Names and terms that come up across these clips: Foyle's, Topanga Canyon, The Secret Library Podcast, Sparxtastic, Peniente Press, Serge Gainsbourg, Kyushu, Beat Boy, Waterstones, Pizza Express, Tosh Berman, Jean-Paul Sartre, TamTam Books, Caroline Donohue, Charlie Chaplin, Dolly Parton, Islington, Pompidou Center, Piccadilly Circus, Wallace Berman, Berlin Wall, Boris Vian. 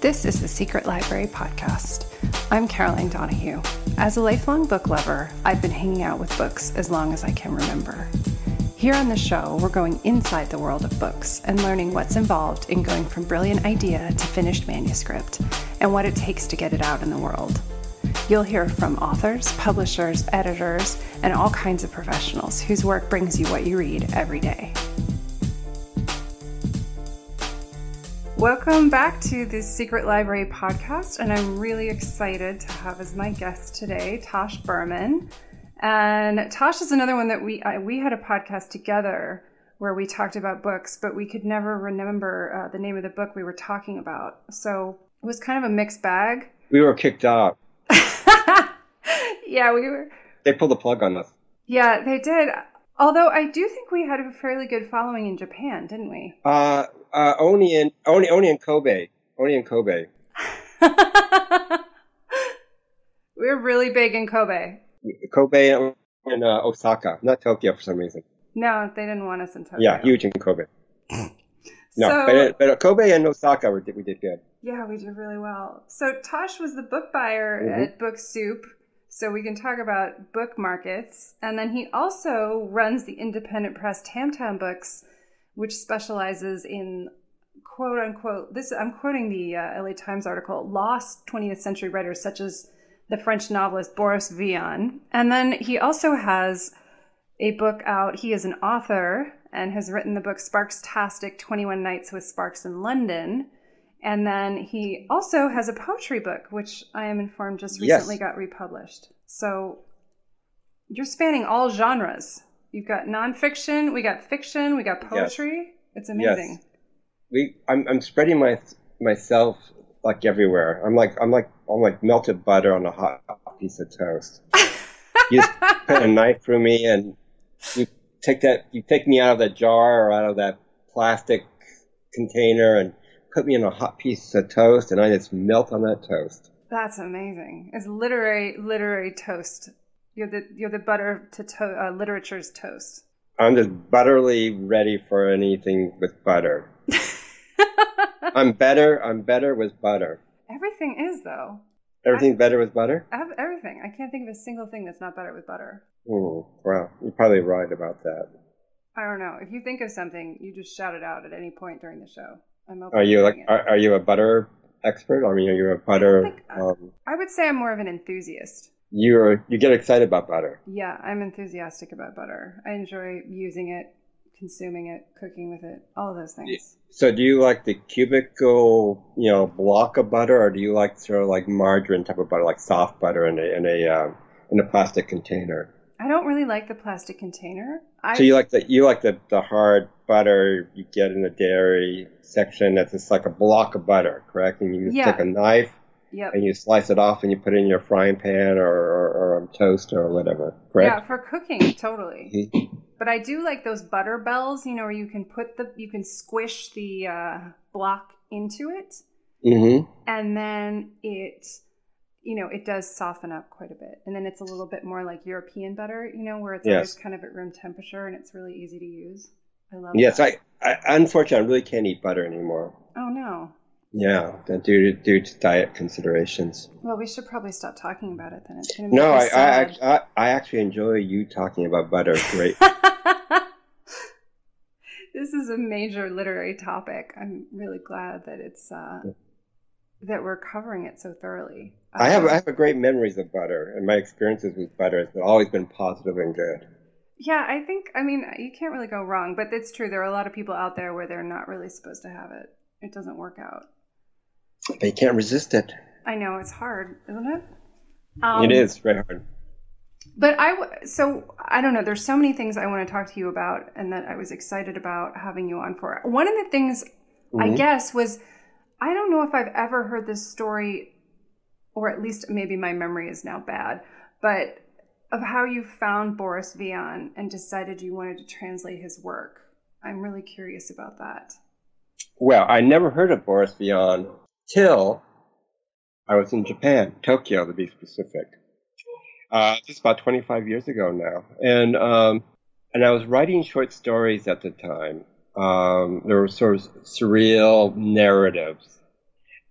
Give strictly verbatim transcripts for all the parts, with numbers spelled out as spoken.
This is The Secret Library Podcast. I'm Caroline Donohue. As a lifelong book lover, I've been hanging out with books as long as I can remember. Here on the show, we're going inside the world of books and learning what's involved in going from brilliant idea to finished manuscript and what it takes to get it out in the world. You'll hear from authors, publishers, editors, and all kinds of professionals whose work brings you what you read every day. Welcome back to the Secret Library Podcast, and I'm really excited to have as my guest today, Tosh Berman. And Tosh is another one that we I, we had a podcast together where we talked about books, but we could never remember uh, the name of the book we were talking about. So it was kind of a mixed bag. We were kicked out. Yeah, we were. They pulled the plug on us. Yeah, they did. Although I do think we had a fairly good following in Japan, didn't we? Uh, uh, Oni and Oni, Oni and Kobe, Oni and Kobe. We were really big in Kobe. Kobe and, and uh, Osaka, not Tokyo for some reason. No, they didn't want us in Tokyo. Yeah, huge in Kobe. no, so, but, but Kobe and Osaka we did, we did good. Yeah, we did really well. So Tosh was the book buyer mm-hmm. at BookSoup. So we can talk about book markets. And then he also runs the independent press TamTam Books, which specializes in quote unquote, this I'm quoting the uh, L A. Times article, lost twentieth century writers such as the French novelist Boris Vian. And then he also has a book out. He is an author and has written the book Sparxtastic, twenty-one Nights with Sparks in London. And then he also has a poetry book, which I am informed just recently yes. got republished. So you're spanning all genres. You've got nonfiction, we got fiction, we got poetry. Yes. It's amazing. Yes. We, I'm, I'm spreading my myself like everywhere. I'm like, I'm like, I'm like melted butter on a hot piece of toast. You just put a knife through me, and you take that, you take me out of that jar or out of that plastic container, and put me in a hot piece of toast, and I just melt on that toast. That's amazing. It's literary, literary toast. You're the you're the butter to, to- uh, literature's toast. I'm just butterly ready for anything with butter. I'm better. I'm better with butter. Everything is though. Everything I, better with butter. I have everything. I can't think of a single thing that's not better with butter. Ooh, wow, you're probably right about that. I don't know. If you think of something, you just shout it out at any point during the show. Are you like are, are you a butter expert? I mean, are you a butter? I, think, um, I would say I'm more of an enthusiast. You're you get excited about butter. Yeah, I'm enthusiastic about butter. I enjoy using it, consuming it, cooking with it, all of those things. So, do you like the cubicle, you know, block of butter, or do you like sort of like margarine type of butter, like soft butter in a in a um, in a plastic container? I don't really like the plastic container. I... So you like the you like the, the hard butter you get in the dairy section that's just like a block of butter, correct? And you just yeah. take a knife yep. and you slice it off and you put it in your frying pan or, or, or toast or whatever, correct? Yeah, for cooking, totally. But I do like those butter bells, you know, where you can put the you can squish the uh, block into it, mm-hmm. and then it. You know, it does soften up quite a bit. And then it's a little bit more like European butter, you know, where it's yes. always kind of at room temperature and it's really easy to use. I love it. Yes, I, I unfortunately, I really can't eat butter anymore. Oh, no. Yeah, due to, due to diet considerations. Well, we should probably stop talking about it then. It's gonna make no, I, I, I I actually enjoy you talking about butter. Great. This is a major literary topic. I'm really glad that it's... Uh, that we're covering it so thoroughly. Um, I have I have great memories of butter, and my experiences with butter has always been positive and good. Yeah, I think, I mean, you can't really go wrong, but it's true. There are a lot of people out there where they're not really supposed to have it. It doesn't work out. But you can't resist it. I know, it's hard, isn't it? Um, it is very hard. But I, so I don't know, there's so many things I want to talk to you about and that I was excited about having you on for. One of the things, mm-hmm. I guess, was, I don't know if I've ever heard this story, or at least maybe my memory is now bad, but of how you found Boris Vian and decided you wanted to translate his work. I'm really curious about that. Well, I never heard of Boris Vian till I was in Japan, Tokyo to be specific. Uh, just about twenty-five years ago now. And um, and I was writing short stories at the time. Um, there were sort of surreal narratives.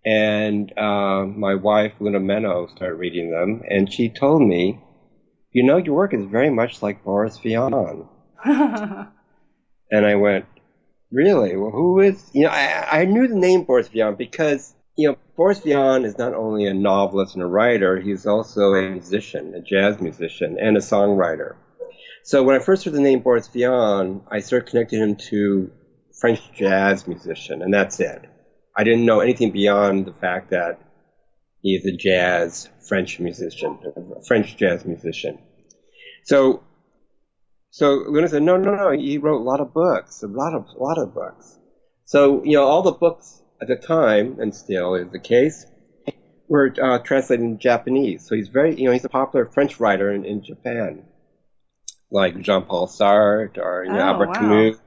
And uh, my wife, Luna Menno, started reading them. And she told me, you know, your work is very much like Boris Vian. And I went, really? Well, who is? You know, I, I knew the name Boris Vian because, you know, Boris Vian is not only a novelist and a writer, he's also a musician, a jazz musician, and a songwriter. So when I first heard the name Boris Vian, I sort of connected him to French jazz musician, and that's it. I didn't know anything beyond the fact that he's a jazz French musician, a French jazz musician. So so Luna said, no, no, no, he wrote a lot of books, a lot of, a lot of books. So, you know, all the books at the time, and still is the case, were uh, translated in Japanese. So he's very, you know, he's a popular French writer in, in Japan, like Jean-Paul Sartre or, you know, oh, Albert wow. Camus.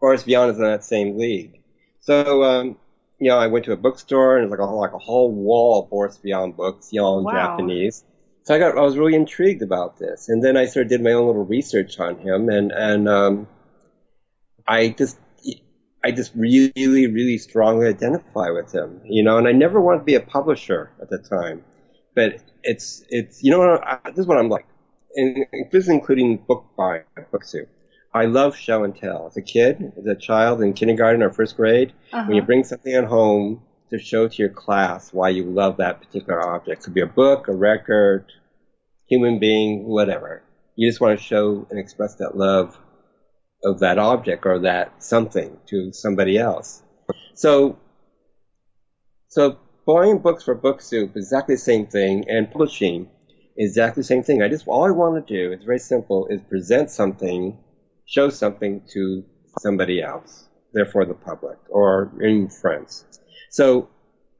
Boris Vian is in that same league. So, um, you know, I went to a bookstore and it was like a, like a whole wall of Boris Vian books, you know, in wow. Japanese. So I got, I was really intrigued about this. And then I sort of did my own little research on him, and, and um, I just, I just really, really strongly identify with him, you know, and I never wanted to be a publisher at the time, but it's, it's, you know, I, this is what I'm like, and this is including book buying, BookSoup. I love show and tell. As a kid, as a child in kindergarten or first grade, uh-huh. when you bring something at home to show to your class why you love that particular object, it could be a book, a record, human being, whatever. You just want to show and express that love of that object or that something to somebody else. So so buying books for BookSoup is exactly the same thing, and publishing is exactly the same thing. I just, all I want to do, it's very simple, is present something, show something to somebody else, therefore the public or in friends. So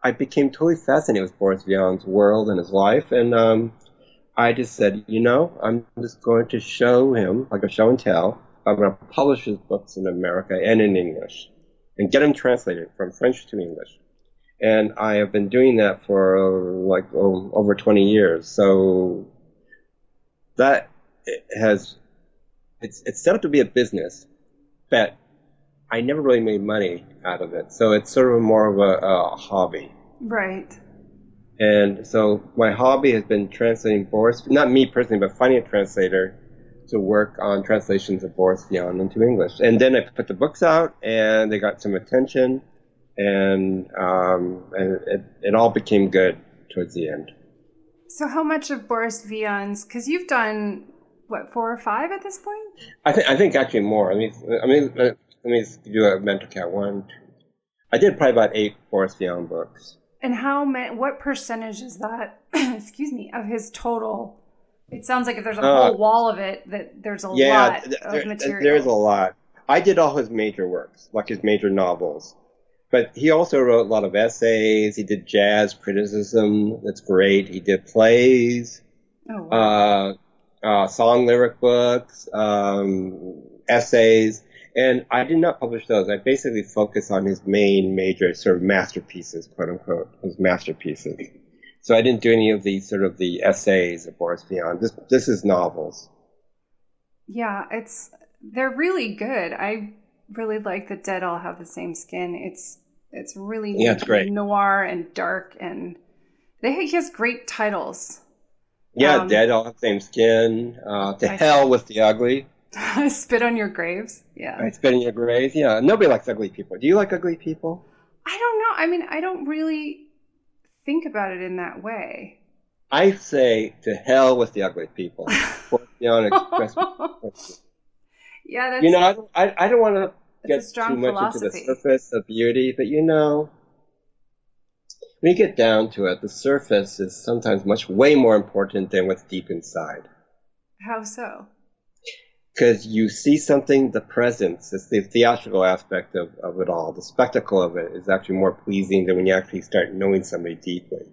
I became totally fascinated with Boris Vian's world and his life, and um, I just said, you know, I'm just going to show him, like a show and tell. I'm going to publish his books in America and in English and get them translated from French to English. And I have been doing that for uh, like oh, over twenty years. So that has, it's, it's set up to be a business, but I never really made money out of it. So it's sort of more of a, a hobby. Right. And so my hobby has been translating Boris, not me personally, but finding a translator to work on translations of Boris Vian into English. And then I put the books out, and they got some attention, and, um, and it, it all became good towards the end. So how much of Boris Vian's, because you've done, what, four or five at this point? I, th- I think actually more. I mean, I mean, let me do a mental count. One, two. I did probably about eight Boris Vian books. And how many, what percentage is that, excuse me, of his total? It sounds like if there's a uh, whole wall of it, that there's a yeah, lot th- there, of material. There's a lot. I did all his major works, like his major novels. But he also wrote a lot of essays. He did jazz criticism. That's great. He did plays, oh, wow. uh, uh, song lyric books, um, essays. And I did not publish those. I basically focused on his main major sort of masterpieces, quote unquote, his masterpieces. So I didn't do any of the sort of the essays of Boris Vian. This this is novels. Yeah, it's they're really good. I really like that Dead All Have the Same Skin. It's it's really yeah, it's great. Noir and dark, and they, he has great titles. Yeah, um, Dead All Have the Same Skin. Uh, to I Hell Spit. With the Ugly. Spit on Your Graves. Yeah. I Spit on Your Graves. Yeah. Nobody likes ugly people. Do you like ugly people? I don't know. I mean, I don't really think about it in that way. I say to hell with the ugly people. Yeah, that's, you know, I don't, I, I don't want to get too much philosophy. Into the surface of beauty, but you know, when you get down to it, the surface is sometimes much way more important than what's deep inside. How so? Because you see something, the presence, it's the theatrical aspect of, of it all. The spectacle of it is actually more pleasing than when you actually start knowing somebody deeply.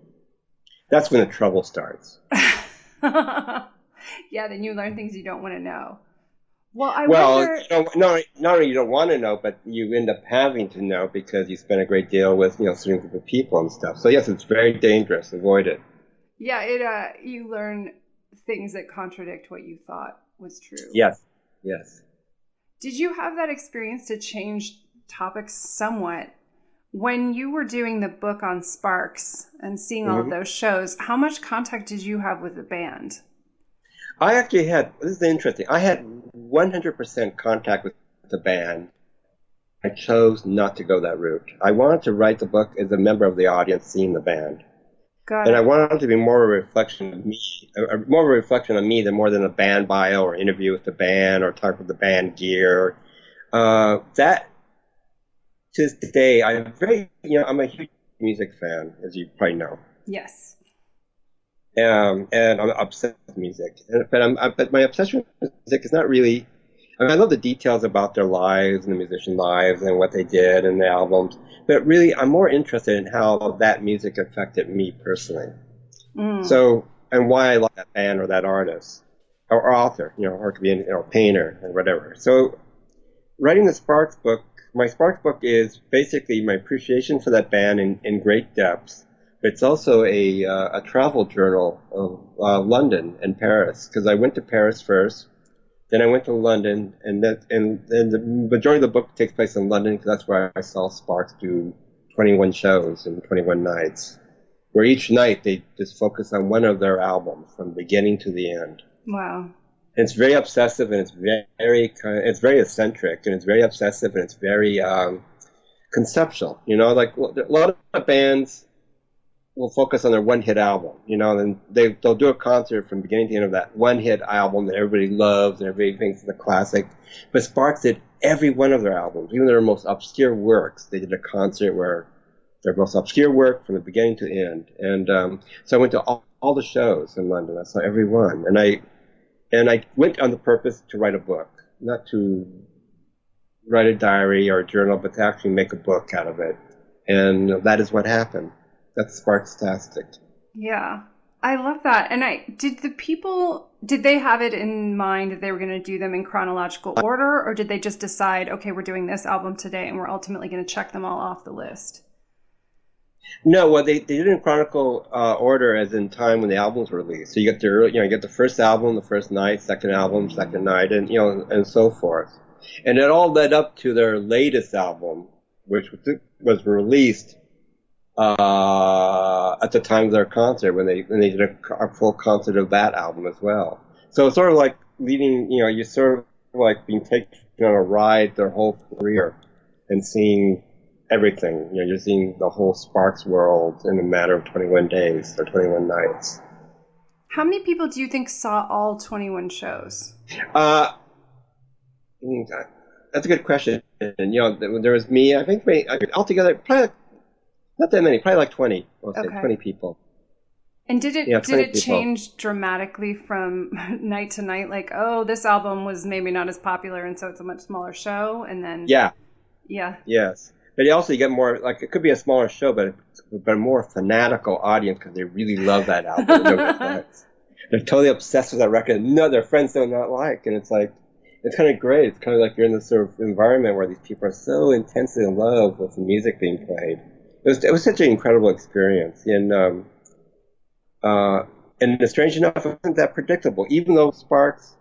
That's when the trouble starts. Yeah, then you learn things you don't want to know. Well, I well, wonder... Well, you know, not only you don't want to know, but you end up having to know because you spend a great deal with, you know, certain group of people and stuff. So, yes, it's very dangerous. Avoid it. Yeah, it. Uh, you learn things that contradict what you thought was true. Yes, yes. Did you have that experience to change topics somewhat? When you were doing the book on Sparks and seeing all mm-hmm. of those shows, how much contact did you have with the band? I actually had, this is interesting, I had one hundred percent contact with the band. I chose not to go that route. I wanted to write the book as a member of the audience seeing the band. Got and it. I wanted it to be more of a reflection of me, more of a reflection of me than more than a band bio or interview with the band or talk with the band gear. Uh, that, to this day, I'm very, you know, I'm a huge music fan, as you probably know. Yes. Um, and I'm obsessed with music, but, I'm, I, but my obsession with music is not really, I mean, I love the details about their lives and the musician lives and what they did and the albums, but really I'm more interested in how that music affected me personally. Mm. So, and why I like that band or that artist or, or author, you know, or it could be a you know, painter or whatever. So writing the Sparks book, my Sparks book is basically my appreciation for that band in, in great depth. It's also a uh, a travel journal of uh, London and Paris, because I went to Paris first, then I went to London, and that and, and the majority of the book takes place in London, because that's where I saw Sparks do twenty-one shows and twenty-one nights, where each night they just focus on one of their albums from beginning to the end. Wow. And it's very obsessive, and it's very it's very eccentric, and it's very obsessive, and it's very um, conceptual. You know, like a lot of bands will focus on their one-hit album, you know, and they, they'll do a concert from beginning to end of that one-hit album that everybody loves and everybody thinks is a classic. But Sparks did every one of their albums, even their most obscure works. They did a concert where their most obscure work from the beginning to end. And um, so I went to all, all the shows in London. I saw every one. And I, and I went on the purpose to write a book, not to write a diary or a journal, but to actually make a book out of it. And that is what happened. That's Sparxtastic. Yeah, I love that. And I did the people, did they have it in mind that they were going to do them in chronological order, or did they just decide, okay, we're doing this album today and we're ultimately going to check them all off the list? No, well, they, they did it in chronological uh, order as in time when the albums were released. So you get the early, you know, you get the first album, the first night, second album, second night, and you know, and so forth. And it all led up to their latest album, which was released Uh, at the time of their concert, when they when they did a, a full concert of that album as well. So it's sort of like leading, you know, you're sort of like being taken on a ride their whole career and seeing everything. You know, you're seeing the whole Sparks world in a matter of twenty-one days or twenty-one nights. How many people do you think saw all twenty-one shows? Uh, that's a good question. And you know, there was me. I think we, altogether probably. Not that many, probably like twenty, I'll say, okay. twenty people. And did it yeah, did it people. change dramatically from night to night? Like, oh, this album was maybe not as popular, and so it's a much smaller show, and then yeah, yeah, yes. But also, you get more like it could be a smaller show, but but a more fanatical audience because they really love that album. They're totally obsessed with that record. No, their friends do not like, and it's like it's kind of great. It's kind of like you're in this sort of environment where these people are so intensely in love with the music being played. It was, it was such an incredible experience, and um, uh, and strange enough, it wasn't that predictable. Even though Sparks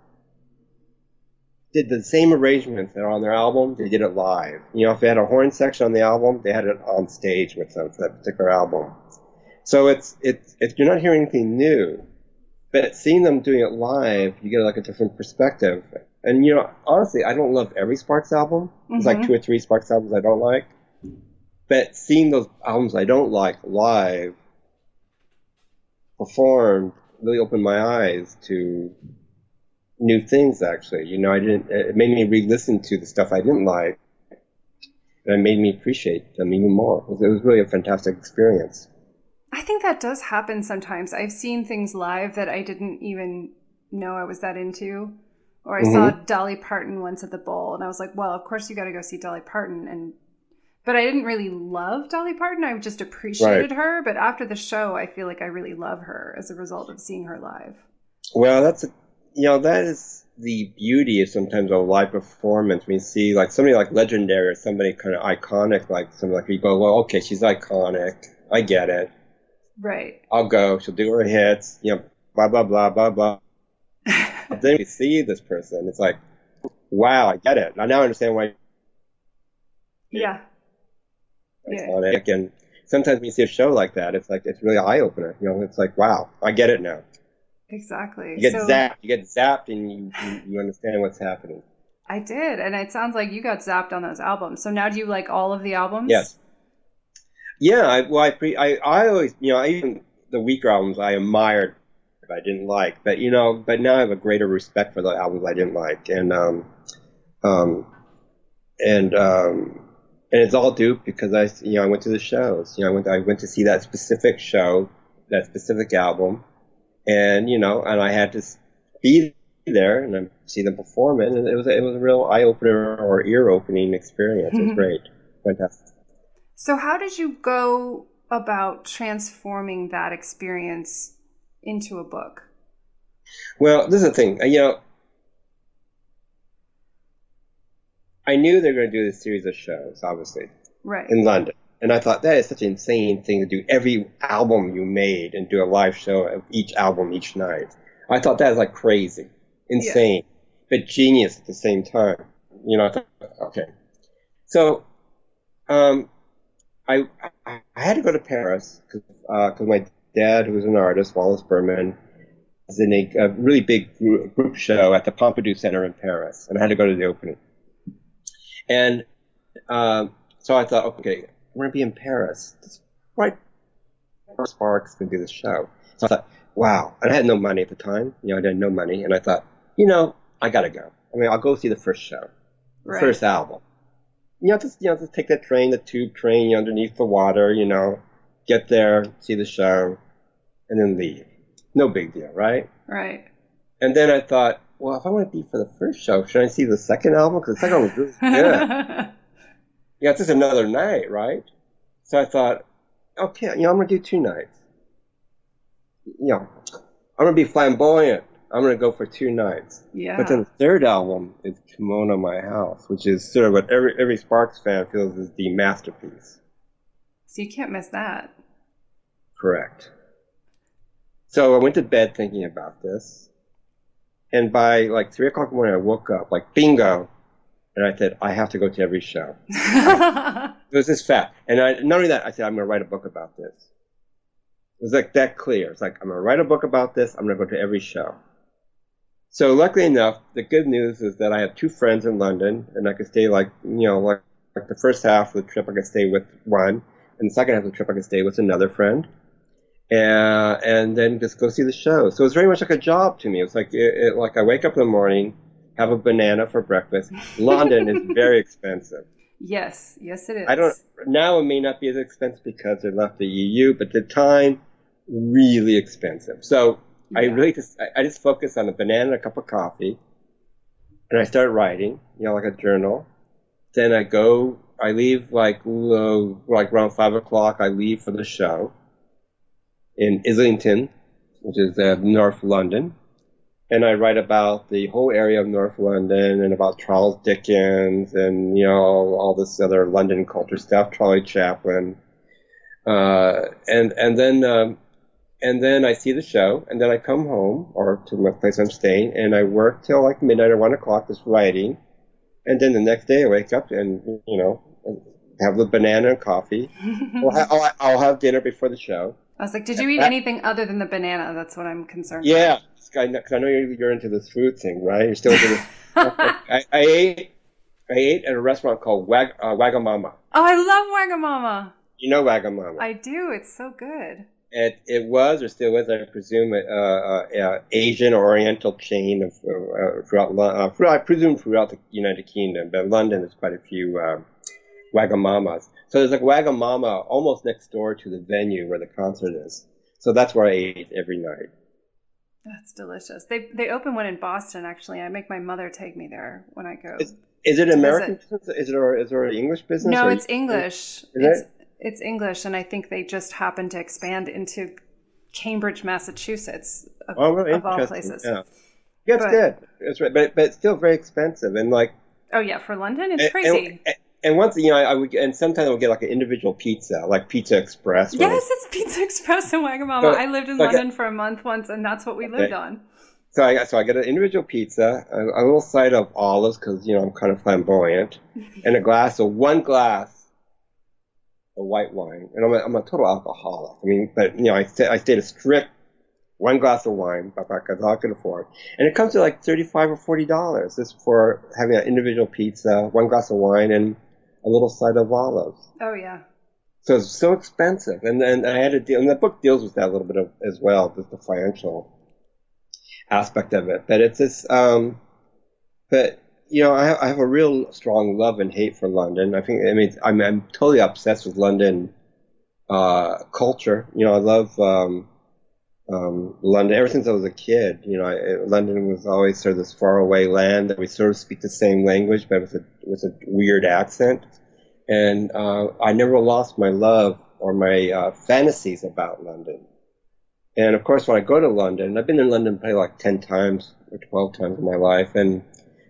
did the same arrangements that are on their album, they did it live. You know, if they had a horn section on the album, they had it on stage with them for that particular album. So it's it's if you're not hearing anything new, but seeing them doing it live, you get like a different perspective. And you know, honestly, I don't love every Sparks album. There's mm-hmm. like two or three Sparks albums I don't like. But seeing those albums I don't like live performed really opened my eyes to new things, actually. You know, I didn't, it made me re-listen to the stuff I didn't like, and it made me appreciate them even more. It was, it was really a fantastic experience. I think that does happen sometimes. I've seen things live that I didn't even know I was that into. Or I mm-hmm. saw Dolly Parton once at the Bowl, and I was like, well, of course you got to go see Dolly Parton. And But I didn't really love Dolly Parton. I just appreciated right. her. But after the show, I feel like I really love her as a result of seeing her live. Well, that's, a, you know, that is the beauty of sometimes a live performance. We see like somebody like legendary or somebody kind of iconic, like somebody like you go, well, okay, she's iconic. I get it. Right. I'll go. She'll do her hits. You know, blah, blah, blah, blah, blah. But then we see this person. It's like, wow, I get it. I now understand why. Yeah. Iconic. Yeah. And sometimes when you see a show like that, it's like, it's really eye opener. You know, it's like, wow, I get it now. Exactly. You get so, zapped. You get zapped and you, you, you understand what's happening. I did. And it sounds like you got zapped on those albums. So now do you like all of the albums? Yes. Yeah. I, well, I, pre, I, I always, you know, even the weaker albums I admired, but I didn't like. But, you know, but now I have a greater respect for the albums I didn't like. And, um, um, and, um, and it's all due because I, you know, I went to the shows. You know, I went, I went to see that specific show, that specific album. And, you know, and I had to be there and see them perform it. And it was, it was a real eye-opener or ear-opening experience. It was great. Fantastic. So how did you go about transforming that experience into a book? Well, this is the thing. You know, I knew they were going to do this series of shows, obviously, right. in London. And I thought, that is such an insane thing to do every album you made and do a live show of each album each night. I thought that was like crazy, insane, yeah. but genius at the same time. You know, I thought, okay. So um, I I had to go to Paris because uh, my dad, who was an artist, Wallace Berman, was in a, a really big group, group show at the Pompidou Center in Paris. And I had to go to the opening. And uh, so I thought, okay, we're going to be in Paris. Right? Sparks can do this show. So I thought, wow. And I had no money at the time. You know, I didn't have no money. And I thought, you know, I got to go. I mean, I'll go see the first show, the right. first album. You know, just, you know, just take that train, the tube train, you know, underneath the water, you know, get there, see the show, and then leave. No big deal, right? Right. And then I thought, well, if I want to be for the first show, should I see the second album? Because the second one was really good. Yeah, it's just another night, right? So I thought, okay, you know, I'm going to do two nights. You know, I'm going to be flamboyant. I'm going to go for two nights. Yeah. But then the third album is Kimono My House, which is sort of what every every Sparks fan feels is the masterpiece. So you can't miss that. Correct. So I went to bed thinking about this. And by like three o'clock in the morning, I woke up like, bingo. And I said, I have to go to every show. It was this fat. And I, not only that, I said, I'm going to write a book about this. It was like that clear. It's like, I'm going to write a book about this. I'm going to go to every show. So luckily enough, the good news is that I have two friends in London. And I could stay like, you know, like, like the first half of the trip, I could stay with one. And the second half of the trip, I could stay with another friend. Uh, and then just go see the show. So it was very much like a job to me. It was like, it, it, like I wake up in the morning, have a banana for breakfast. London is very expensive. Yes, yes it is. I don't now it may not be as expensive because they left the E U, but the time really expensive. So yeah. I really just I, I just focused on a banana, a cup of coffee, and I start writing, you know, like a journal. Then I go, I leave like low, like around five o'clock. I leave for the show in Islington, which is uh, North London. And I write about the whole area of North London and about Charles Dickens and, you know, all, all this other London culture stuff, Charlie Chaplin. Uh, and and then um, and then I see the show, and then I come home or to my place I'm staying, and I work till like midnight or one o'clock just writing. And then the next day I wake up and, you know, have the banana and coffee. I'll, have, I'll, I'll have dinner before the show. I was like, did you eat anything other than the banana? That's what I'm concerned about. Yeah, because I know you're into this food thing, right? You're still into this. I, I ate I ate at a restaurant called Wag, uh, Wagamama. Oh, I love Wagamama. You know Wagamama. I do. It's so good. It it was or still is, I presume, an uh, uh, Asian Oriental chain of uh, throughout uh, throughout I presume throughout the United Kingdom, but in London there's quite a few uh, Wagamamas. So there's like Wagamama almost next door to the venue where the concert is. So that's where I ate every night. That's delicious. They they open one in Boston, actually. I make my mother take me there when I go. Is, is it American business? Is it or is there an English business? No, it's English. Is it's, it? It's English, and I think they just happen to expand into Cambridge, Massachusetts, of, oh, really? Of all places. Yeah, yeah it's but, good. It's right, but but it's still very expensive, and like. Oh yeah, for London, it's and, crazy. And, and, And once, you know, I would, and sometimes I would get like an individual pizza, like Pizza Express. Yes, it's Pizza Express in Wagamama. So, I lived in so London get, for a month once, and that's what we lived okay. on. So I so I get an individual pizza, a, a little side of olives, because, you know, I'm kind of flamboyant, and a glass, or one glass of white wine. And I'm a, I'm a total alcoholic. I mean, but, you know, I, st- I stayed a strict one glass of wine, but because I could afford. And it comes to like thirty-five or forty dollars just for having an individual pizza, one glass of wine, and a little side of olives. Oh yeah. So it's so expensive, and and I had to deal. And the book deals with that a little bit of, as well, just the financial aspect of it. But it's this. Um, but you know, I have, I have a real strong love and hate for London. I think I mean I'm I'm totally obsessed with London uh, culture. You know, I love um, um, London ever since I was a kid. You know, I, London was always sort of this faraway land that we sort of speak the same language, but with a with a weird accent. And uh, I never lost my love or my uh, fantasies about London. And of course, when I go to London, I've been in London probably like ten times or twelve times in my life. And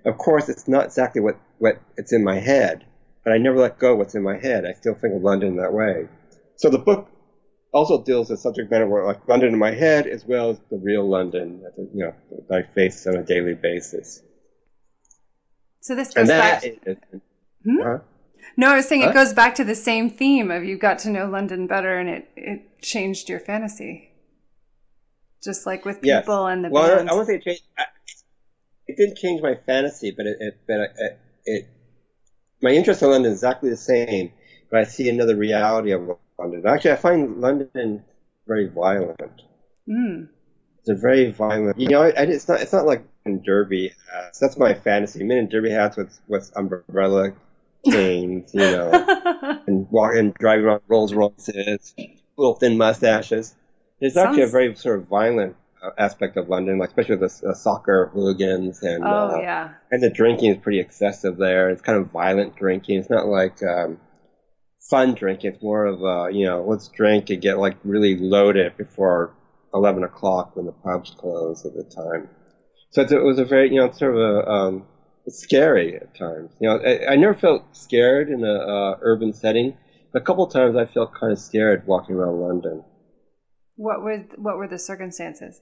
of course, it's not exactly what, what it's in my head, but I never let go of what's in my head. I still think of London that way. So the book also deals with subject matter where like London in my head, as well as the real London that, you know, that I face on a daily basis. So this goes back. No, I was saying huh? It goes back to the same theme of you got to know London better, and it, it changed your fantasy, just like with people yes. and the well, bands. I, I won't say it changed. I, it didn't change my fantasy, but it, it but it, it my interest in London is exactly the same, but I see another reality of London. Actually, I find London very violent. Mm. It's a very violent. You know, I, I, it's not it's not like in derby hats. That's my fantasy. Men in derby hats with with umbrella. Things, you know, and walk and driving around Rolls Royces, little thin mustaches. There's Sounds... actually a very sort of violent uh, aspect of London, like especially with the uh, soccer hooligans and oh, uh, yeah. and the drinking is pretty excessive there. It's kind of violent drinking. It's not like um, fun drinking. It's more of a, you know, let's drink and get like really loaded before eleven o'clock when the pubs close at the time. So it's, it was a very, you know, sort of a. Um, It's scary at times. You know, I, I never felt scared in a uh, urban setting, but a couple of times I felt kind of scared walking around London. What were what were the circumstances?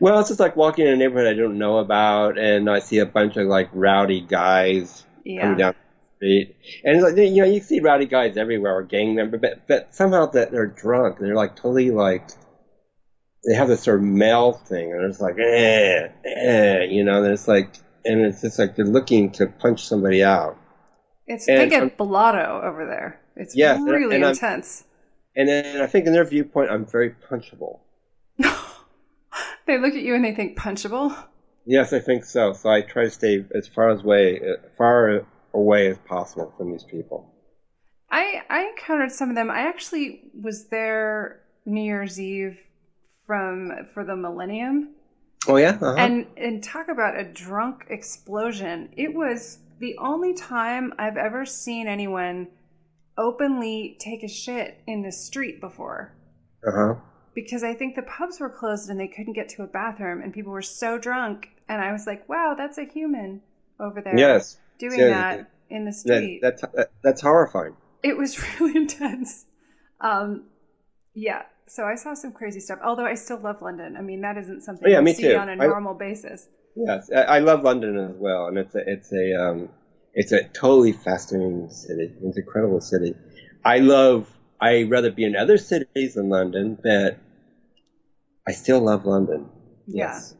Well, it's just like walking in a neighborhood I don't know about, and I see a bunch of like rowdy guys yeah. coming down the street, and it's like, you know, you see rowdy guys everywhere, or gang members, but but somehow that they're drunk, they're like totally like. They have this sort of male thing, and it's like, eh, eh, you know, and it's like. And it's just like they're looking to punch somebody out. It's and they get I'm, blotto over there. It's yes, really and I, and intense. And then I think in their viewpoint, I'm very punchable. They look at you and they think punchable? Yes, I think so. So I try to stay as far as way, far away as possible from these people. I, I encountered some of them. I actually was there New Year's Eve from for the millennium. Oh, yeah? Uh-huh. And and talk about a drunk explosion. It was the only time I've ever seen anyone openly take a shit in the street before. Uh-huh. Because I think the pubs were closed and they couldn't get to a bathroom and people were so drunk. And I was like, wow, that's a human over there yes. doing yeah. that in the street. That, that, that, that's horrifying. It was really intense. Um, yeah. So I saw some crazy stuff, although I still love London. I mean, that isn't something oh, yeah, you see too. on a normal I, basis. Yes, I love London as well, and it's a it's a um, it's a totally fascinating city. It's an incredible city. I love. I'd rather be in other cities than London, but I still love London. Yeah, yes.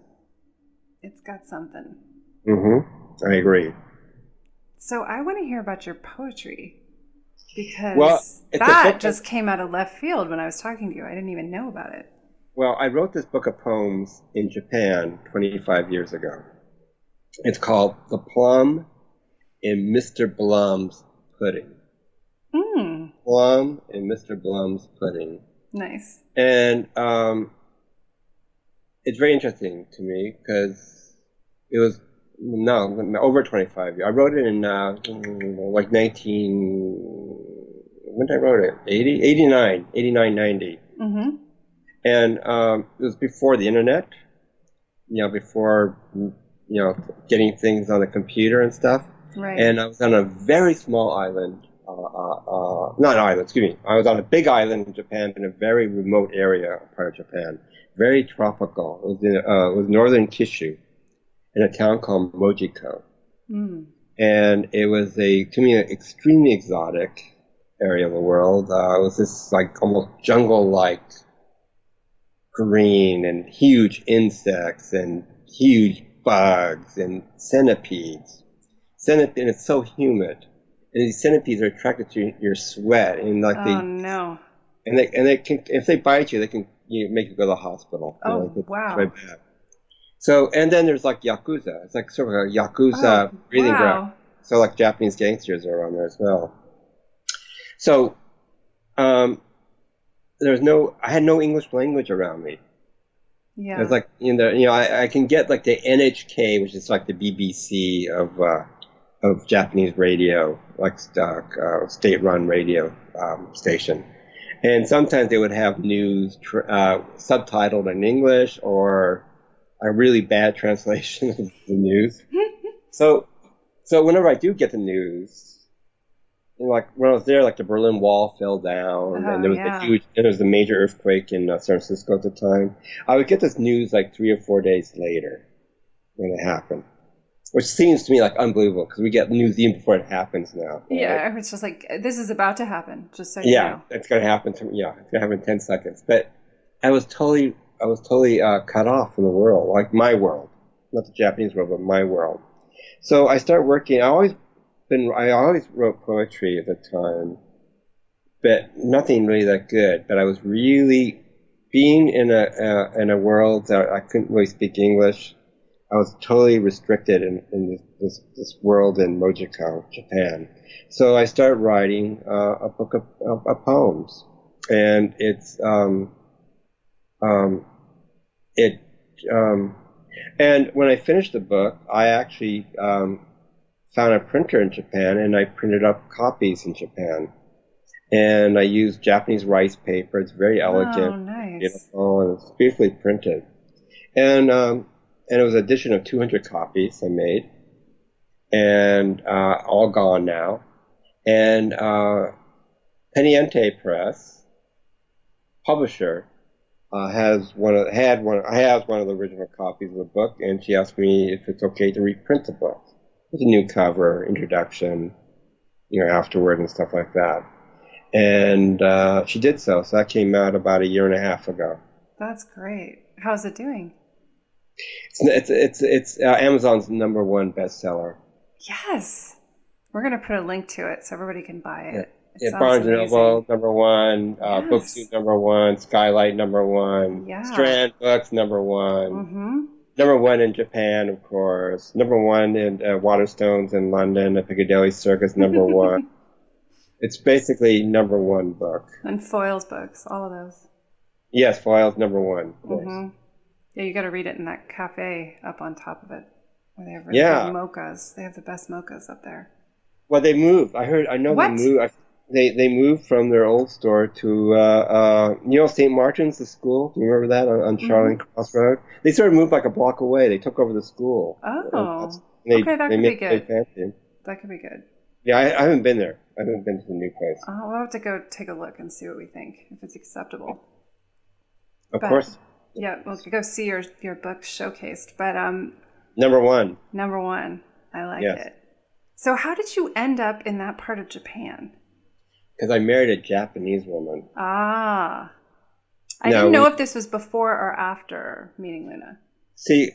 It's got something. Mm-hmm. I agree. So I want to hear about your poetry. Because well, that just that, came out of left field when I was talking to you. I didn't even know about it. Well, I wrote this book of poems in Japan twenty-five years ago. It's called The Plum in Mister Blum's Pudding. Mm. Plum in Mister Blum's Pudding. Nice. And um, it's very interesting to me because it was no over twenty-five years. I wrote it in uh, like nineteen. When did I wrote it? Eighty, eighty-nine, eighty-nine, ninety. Mm-hmm. And um, it was before the internet. You know, before you know getting things on the computer and stuff. Right. And I was on a very small island. Uh, uh, uh, not an island, excuse me. I was on a big island in Japan, in a very remote area of part of Japan. Very tropical. It was, in, uh, it was northern Kyushu, in a town called Mojiko. Mm. And it was, a, to me, an extremely exotic area of the world. Uh, it was this, like, almost jungle-like green and huge insects and huge bugs and centipedes. Centipede, and it's so humid. And these centipedes are attracted to your sweat. And like oh, they, no. And they, and they can, if they bite you, they can you make you go to the hospital. Oh, you know, wow. Right back. So, and then there's like Yakuza. It's like sort of a Yakuza oh, breeding wow. ground. So like Japanese gangsters are around there as well. So, um, there's no, I had no English language around me. Yeah. It's like, you know, you know I, I can get like the N H K, which is like the B B C of, uh, of Japanese radio, like uh, uh, state-run radio um, station. And sometimes they would have news tr- uh, subtitled in English or a really bad translation of the news. so so whenever I do get the news, you know, like when I was there, like the Berlin Wall fell down oh, and there was yeah. a huge, there was a major earthquake in uh, San Francisco at the time. I would get this news like three or four days later when it happened. Which seems to me like unbelievable because we get news even before it happens now. Right? Yeah, it's just like this is about to happen. Just so you yeah, know. it's gonna happen. To, yeah, it's gonna happen in ten seconds. But I was totally, I was totally uh, cut off from the world, like my world, not the Japanese world, but my world. So I started working. I always been, I always wrote poetry at the time, but nothing really that good. But I was really being in a uh, in a world that I couldn't really speak English. I was totally restricted in, in this, this world in Mojiko, Japan. So I started writing uh, a book of, of, of poems, and it's um, um, it um, and when I finished the book, I actually um, found a printer in Japan, and I printed up copies in Japan, and I used Japanese rice paper. It's very elegant, oh, nice. Beautiful, and it's beautifully printed, and. Um, And it was an edition of two hundred copies I made, and uh, all gone now. And uh, Peniente Press, publisher, uh, has one of had one. I have one of the original copies of the book, and she asked me if it's okay to reprint the book with a new cover, introduction, you know, afterward and stuff like that. And uh, she did so. So that came out about a year and a half ago. That's great. How's it doing? It's it's it's uh, Amazon's number one bestseller. Yes, we're gonna put a link to it so everybody can buy it. Yeah, it yeah Barnes and Noble number one, uh, yes. BookSoup number one, Skylight number one, yeah. Strand Books number one, mm-hmm. number one in Japan of course, number one in uh, Waterstones in London, at Piccadilly Circus number one. It's basically number one book. And Foyle's books, all of those. Yes, Foyle's number one. Of course. Mm-hmm. Yeah, you got to read it in that cafe up on top of it, where they have really yeah. good mochas. They have the best mochas up there. Well, they moved. I heard. I know what? they moved. I, they they moved from their old store to uh, uh, you know Saint Martin's, the school. Do you remember that on, on Charling mm-hmm. Cross Road? They sort of moved like a block away. They took over the school. Oh, they, okay, that they could be good. Fancy. That could be good. Yeah, I, I haven't been there. I haven't been to the new place. Oh, uh, we'll have to go take a look and see what we think if it's acceptable. Of but, course. Yeah, we'll go see your, your book showcased. But um, number one. Number one. I like yes. it. So how did you end up in that part of Japan? Because I married a Japanese woman. Ah. I now, didn't know we, if this was before or after meeting Luna. See,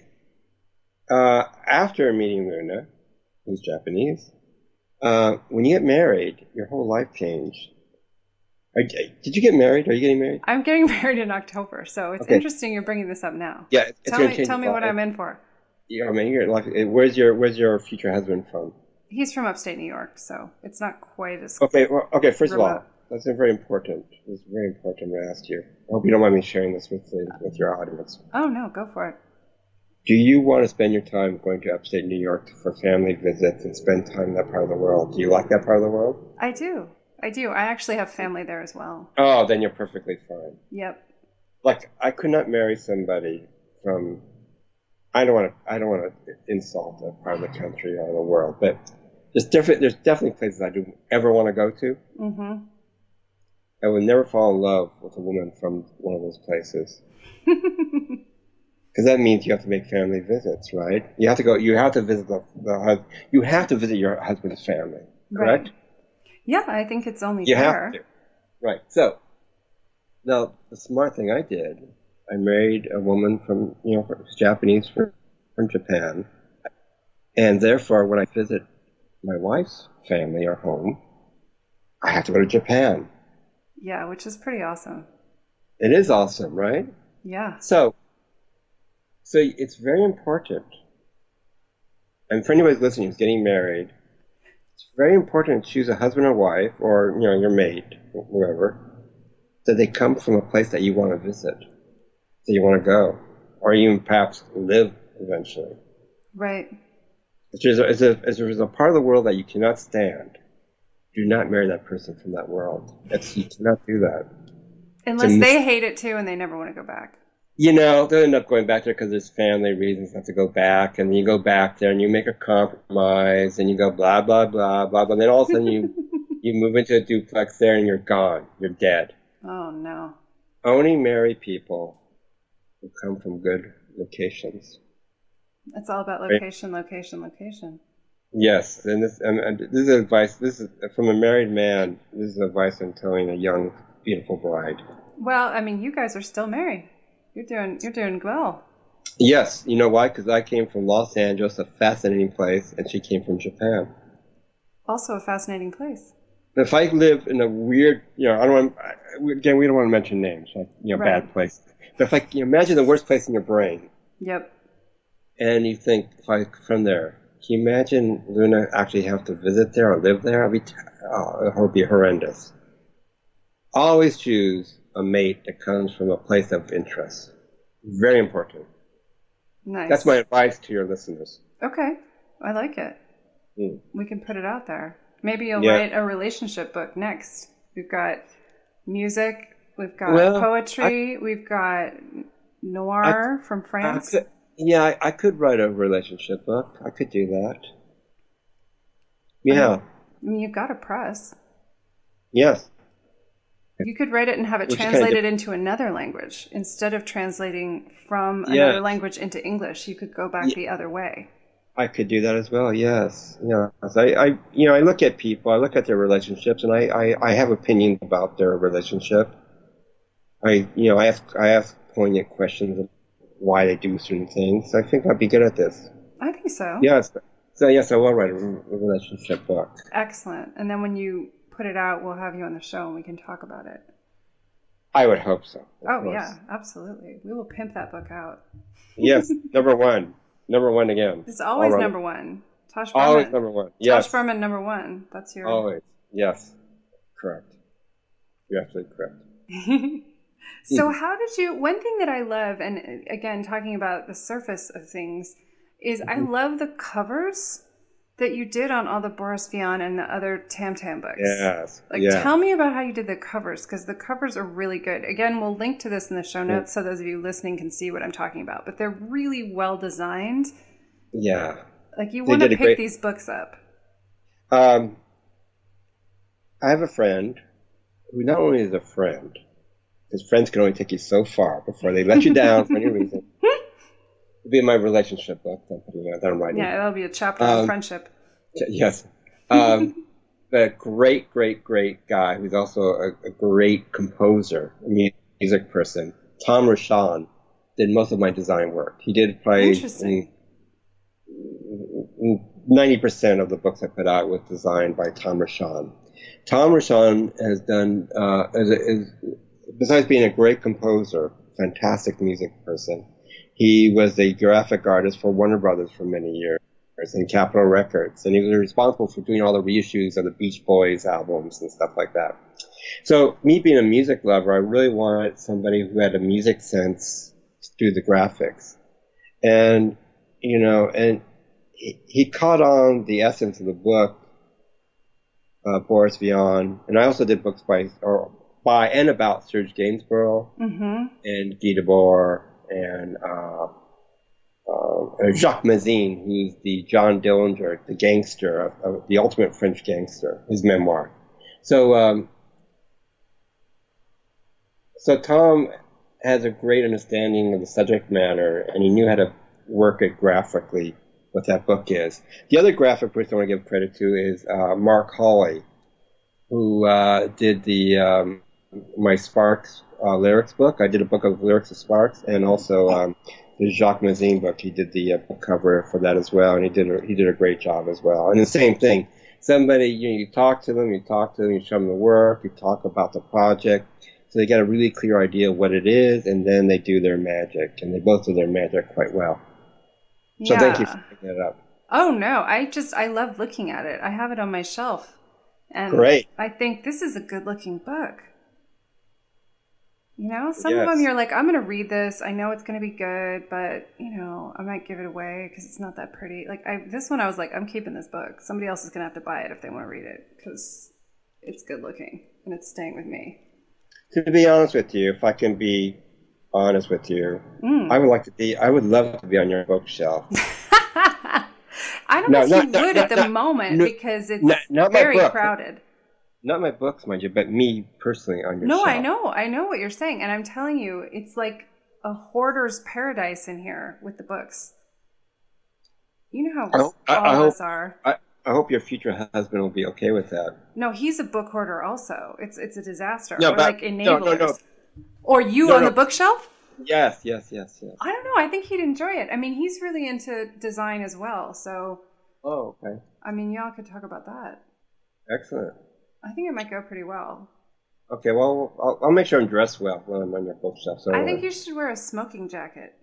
uh, after meeting Luna, who's Japanese, uh, when you get married, your whole life changed. Did you get married? Are you getting married? I'm getting married in October, so it's okay. Interesting you're bringing this up now. Yeah, it's tell me, tell me what I'm in for. Yeah, I mean, you're like, where's your where's your future husband from? He's from upstate New York, so it's not quite as okay. Well, okay, first remote. Of all, that's very important. It was very important when I asked you. I hope you don't mind me sharing this with the, with your audience. Oh, no, go for it. Do you want to spend your time going to upstate New York for family visits and spend time in that part of the world? Do you like that part of the world? I do. I do. I actually have family there as well. Oh, then you're perfectly fine. Yep. Like, I could not marry somebody from... I don't want to I don't want to insult a part of the country or the world, but there's different there's definitely places I don't ever want to go to. Mm-hmm. I would never fall in love with a woman from one of those places. Because that means you have to make family visits, right? You have to go. You have to visit the, the you have to visit your husband's family, correct? Right. Yeah, I think it's only you fair. Have to, right? So now the smart thing I did, I married a woman from you know from Japanese from, from Japan, and therefore when I visit my wife's family or home, I have to go to Japan. Yeah, which is pretty awesome. It is awesome, right? Yeah. So. So it's very important, and for anybody listening who's getting married, it's very important to choose a husband or wife, or you know your mate, or whoever, that they come from a place that you want to visit, that you want to go, or even perhaps live eventually. Right. If there's a, if there's a, if there's a part of the world that you cannot stand, do not marry that person from that world. That's, you cannot do that. Unless they hate it too and they never want to go back. You know, they'll end up going back there because there's family reasons not to go back, and you go back there and you make a compromise and you go blah, blah, blah, blah, blah, and then all of a sudden you, you move into a duplex there and you're gone. You're dead. Oh, no. Only marry people who come from good locations. It's all about location, right? location, location. Yes, and this, and, and this is advice. This is from a married man. This is advice I'm telling a young, beautiful bride. Well, I mean, you guys are still married. You're doing you're doing well. Yes, you know why? Because I came from Los Angeles, a fascinating place, and she came from Japan. Also a fascinating place. If I live in a weird, you know, I don't want, again, we don't want to mention names, like you know, right. Bad place. But if I you imagine the worst place in your brain. Yep. And you think, if I from there, can you imagine Luna actually have to visit there or live there? I'd be, oh, it would be horrendous. Always choose a mate that comes from a place of interest. Very important. Nice. That's my advice to your listeners. Okay. I like it. Mm. We can put it out there. Maybe you'll yeah. write a relationship book next. We've got music. We've got well, poetry. I, we've got noir I, from France. I could, yeah, I, I could write a relationship book. I could do that. Yeah. I mean, you've got a press. Yes. You could write it and have it Which translated kind of... into another language. Instead of translating from yes. another language into English, you could go back yeah. the other way. I could do that as well, yes. yes. I, I, you know, I look at people, I look at their relationships, and I, I, I have opinions about their relationship. I you know, I ask, I ask poignant questions of why they do certain things. I think I'd be good at this. I think so. Yes. So, yes, I will write a relationship book. Excellent. And then when you... put it out, we'll have you on the show and we can talk about it. I would hope so. Oh, course. Yeah, absolutely. We will pimp that book out. Yes, number one. Number one again. It's always number one. Tosh Berman. Always number one. Yes. Tosh Berman, number one. That's your... Always. Yes. Correct. You're absolutely correct. So mm. how did you... One thing that I love, and again, talking about the surface of things, is mm-hmm. I love the covers that you did on all the Boris Vian and the other TamTam books. Yes. Like, yes. Tell me about how you did the covers, because the covers are really good. Again, we'll link to this in the show notes so those of you listening can see what I'm talking about. But they're really well designed. Yeah. Like, you want to pick great... these books up. Um, I have a friend who not only is a friend, because friends can only take you so far before they let you down for any reason. It'll be my relationship book that I'm writing. Yeah, that'll be a chapter um, on friendship. Yes. Um, but a great, great, great guy who's also a, a great composer, a music person. Tom Rashawn did most of my design work. He did probably Interesting. ninety percent of the books I put out was designed by Tom Rashawn. Tom Rashawn has done, uh, is, is, besides being a great composer, fantastic music person, he was a graphic artist for Warner Brothers for many years and Capitol Records. And he was responsible for doing all the reissues of the Beach Boys albums and stuff like that. So me being a music lover, I really wanted somebody who had a music sense through the graphics. And, you know, and he, he caught on the essence of the book, uh, Boris Vian. And I also did books by, or by and about Serge Gainsbourg mm-hmm. and Guy Debord and uh, uh, Jacques Mesrine, who's the John Dillinger, the gangster, of, of the ultimate French gangster, his memoir. So, um, so Tom has a great understanding of the subject matter, and he knew how to work it graphically, what that book is. The other graphic person I want to give credit to is uh, Mark Hawley, who uh, did the um, my Sparks uh, lyrics book. I did a book of lyrics of Sparks, and also um, the Jacques Mesrine book. He did the uh, book cover for that as well, and he did a, he did a great job as well. And the same thing. Somebody, you know, you talk to them, you talk to them, you show them the work, you talk about the project. So they get a really clear idea of what it is, and then they do their magic, and they both do their magic quite well. So yeah. Thank you for picking it up. Oh, no. I just, I love looking at it. I have it on my shelf. And great. I think this is a good-looking book. You know, some yes. of them you're like, I'm going to read this. I know it's going to be good, but, you know, I might give it away because it's not that pretty. Like I, this one, I was like, I'm keeping this book. Somebody else is going to have to buy it if they want to read it because it's good-looking, and it's staying with me. To be honest with you, if I can be honest with you, mm. I would like to be. I would love to be on your bookshelf. I don't no, know if you no, would no, at no, the no, moment no, because it's no, not very my book. crowded. Not my books, mind you, but me personally on your no, shelf. No, I know, I know what you're saying, and I'm telling you, it's like a hoarder's paradise in here with the books. You know how I hope, all I, I of hope, us are. I, I hope your future husband will be okay with that. No, he's a book hoarder also. It's it's a disaster. No, We're but, like enablers. No, no, no. Or you no, on no. the bookshelf? Yes, yes, yes, yes. I don't know. I think he'd enjoy it. I mean, he's really into design as well. So, oh, okay. I mean, y'all could talk about that. Excellent. I think it might go pretty well. Okay, well, I'll, I'll make sure I'm dressed well when I'm on your bookshelf. So I think you should wear a smoking jacket.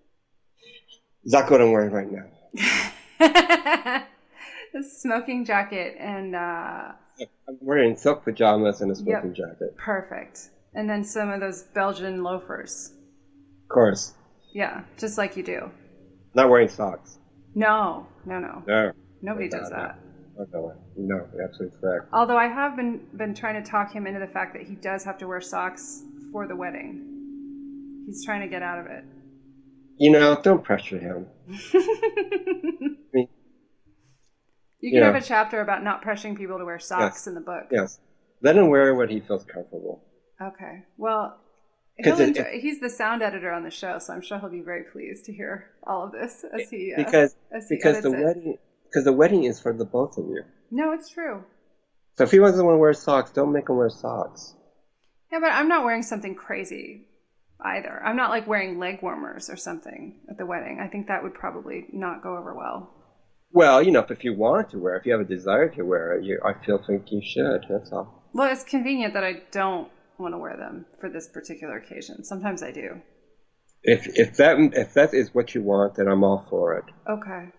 Is that what I'm wearing right now? A smoking jacket and uh I'm wearing silk pajamas and a smoking yep, jacket. Perfect. And then some of those Belgian loafers. Of course. Yeah, just like you do. Not wearing socks. No, no, no. No. Nobody does that. No, no, absolutely correct. Although I have been been trying to talk him into the fact that he does have to wear socks for the wedding. He's trying to get out of it. You know, don't pressure him. I mean, You can yeah. have a chapter about not pressuring people to wear socks yes. in the book. Yes. Let him wear what he feels comfortable. Okay. Well, he'll it, enjoy, it, he's the sound editor on the show, so I'm sure he'll be very pleased to hear all of this as he uh, because as he because the it. wedding because the wedding is for the both of you. No, it's true. So if he doesn't want to wear socks, don't make him wear socks. Yeah, but I'm not wearing something crazy either. I'm not like wearing leg warmers or something at the wedding. I think that would probably not go over well. Well, you know, if you want to wear it, if you have a desire to wear it, you, I feel think you should, that's all. Well, it's convenient that I don't want to wear them for this particular occasion. Sometimes I do. If if that if that is what you want, then I'm all for it. Okay.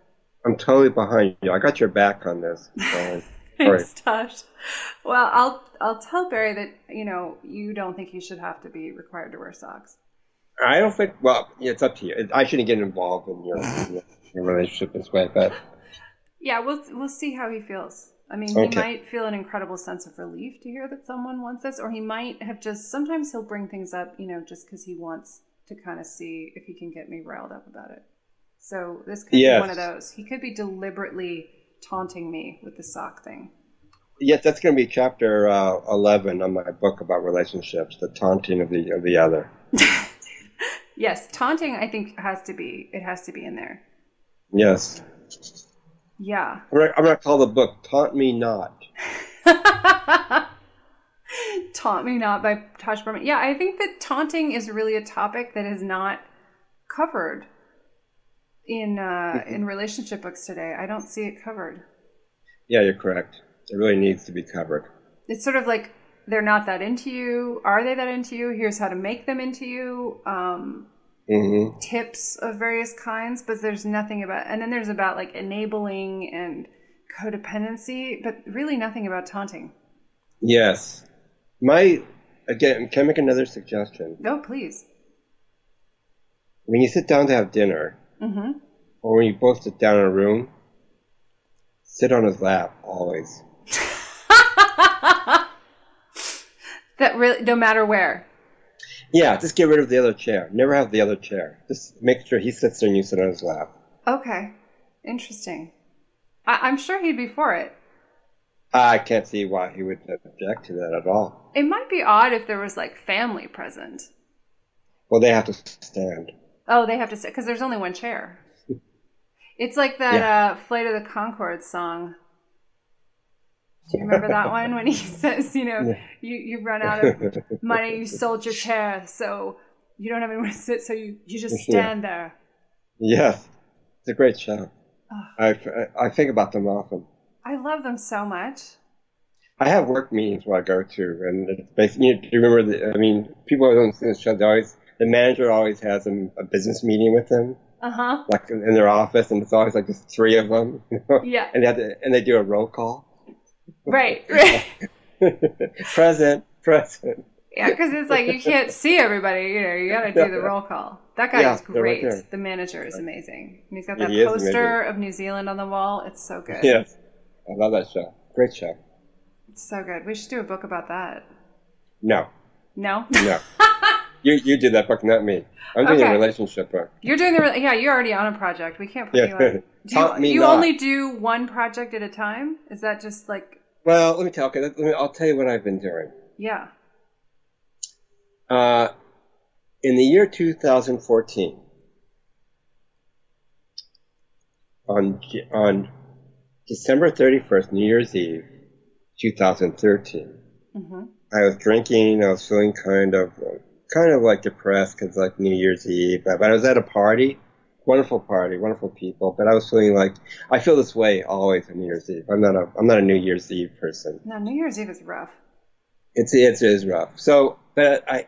I'm totally behind you. I got your back on this. So thanks, Tosh. Well, I'll, I'll tell Barry that, you know, you don't think you should have to be required to wear socks. I don't think, well, it's up to you. I shouldn't get involved in your, in your relationship this way, but... Yeah, we'll we'll see how he feels. I mean, he okay. might feel an incredible sense of relief to hear that someone wants this, or he might have just, sometimes he'll bring things up, you know, just because he wants to kind of see if he can get me riled up about it. So this could yes. be one of those. He could be deliberately taunting me with the sock thing. Yes, that's going to be chapter uh, eleven on my book about relationships, the taunting of the of the other. Yes, taunting, I think, has to be, it has to be in there. Yes. Yeah. I'm going to call the book Taunt Me Not. Taunt Me Not by Tosh Berman. Yeah, I think that taunting is really a topic that is not covered in uh, in relationship books today. I don't see it covered. Yeah, you're correct. It really needs to be covered. It's sort of like they're not that into you. Are they that into you? Here's how to make them into you. Um Mm-hmm. Tips of various kinds, but there's nothing about, and then there's about like enabling and codependency, but really nothing about taunting. Yes. My, again, can I make another suggestion? No, please. When you sit down to have dinner, mm-hmm. or when you both sit down in a room, sit on his lap always. That really, no matter where. Yeah, just get rid of the other chair. Never have the other chair. Just make sure he sits there and you sit on his lap. Okay, interesting. I- I'm sure he'd be for it. I can't see why he would object to that at all. It might be odd if there was, like, family present. Well, they have to stand. Oh, they have to sit, because there's only one chair. It's like that yeah. uh, Flight of the Conchords song. Do you remember that one when he says, you know, yeah. you, you run out of money, you sold your chair, so you don't have anywhere to sit, so you, you just stand yeah. there. Yes. It's a great show. Oh. I, I think about them often. I love them so much. I have work meetings where I go to, and it's basically, you know, do you remember, the, I mean, people don't see the show, they always, the manager always has a, a business meeting with them. Uh-huh. Like in their office, and it's always like just three of them. You know? Yeah. And they, have to, and they do a roll call. Right, right. Present, present. Yeah, because it's like you can't see everybody. You know, you got to do the roll call. That guy yeah, is great. Right, the manager is amazing. And he's got that he poster of New Zealand on the wall. It's so good. Yes, I love that show. Great show. It's so good. We should do a book about that. No. No. No. You you did that book, not me. I'm doing okay. a relationship book. You're doing the re- yeah. You're already on a project. We can't put yeah. you on. Do you, you only do one project at a time? Is that just like? Well, let me tell. Okay, let me, I'll tell you what I've been doing. Yeah. Uh, in the year two thousand fourteen, on on December thirty-first, New Year's Eve, two thousand thirteen, mm-hmm. I was drinking. I was feeling kind of. Kind of like depressed because like New Year's Eve, but I was at a party, wonderful party, wonderful people. But I was feeling like I feel this way always on New Year's Eve. I'm not a I'm not a New Year's Eve person. No, New Year's Eve is rough. It's it is rough. So, but I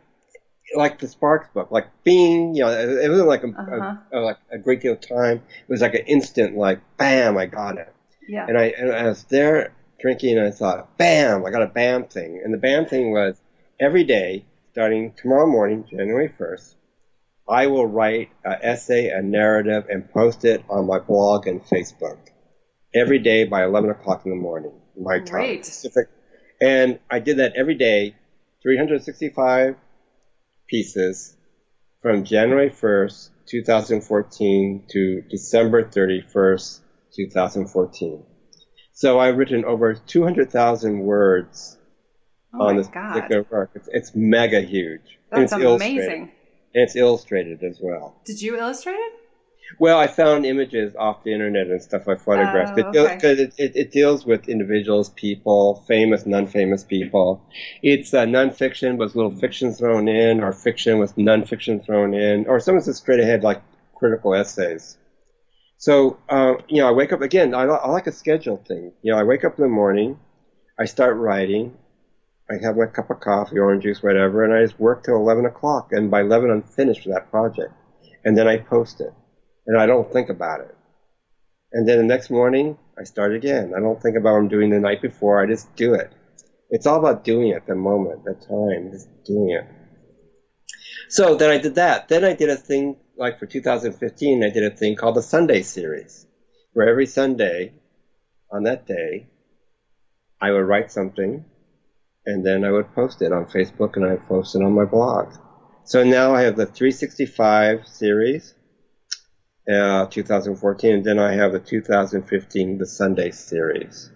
like the Sparks book, like being you know, it wasn't like a, uh-huh. a, a like a great deal of time. It was like an instant, like bam, I got it. Yeah. And I and I was there drinking, and I thought, bam, I got a bam thing. And the bam thing was every day. Starting tomorrow morning, January first, I will write an essay, a narrative, and post it on my blog and Facebook every day by eleven o'clock in the morning, my time. Great. Pacific. And I did that every day, three hundred sixty-five pieces from January first, twenty fourteen to December thirty-first, twenty fourteen. So I've written over two hundred thousand words. Oh on this God. particular work. It's, it's mega huge. That's and it's amazing. And it's illustrated as well. Did you illustrate it? Well, I found images off the internet and stuff I photographed. Oh, okay. Because it, it, it deals with individuals, people, famous, non-famous people. It's uh, non-fiction with little fiction thrown in, or fiction with non-fiction thrown in, or some of it's straight ahead, like critical essays. So, uh, you know, I wake up, again, I, I like a scheduled thing. You know, I wake up in the morning, I start writing, I have my cup of coffee, orange juice, whatever, and I just work till eleven o'clock. And by eleven, I'm finished with that project. And then I post it. And I don't think about it. And then the next morning, I start again. I don't think about what I'm doing the night before. I just do it. It's all about doing it, the moment, the time, just doing it. So then I did that. Then I did a thing, like for two thousand fifteen, I did a thing called the Sunday series, where every Sunday, on that day, I would write something. And then I would post it on Facebook, and I would post it on my blog. So now I have the three sixty-five series, uh, twenty fourteen, and then I have the two thousand fifteen, the Sunday series.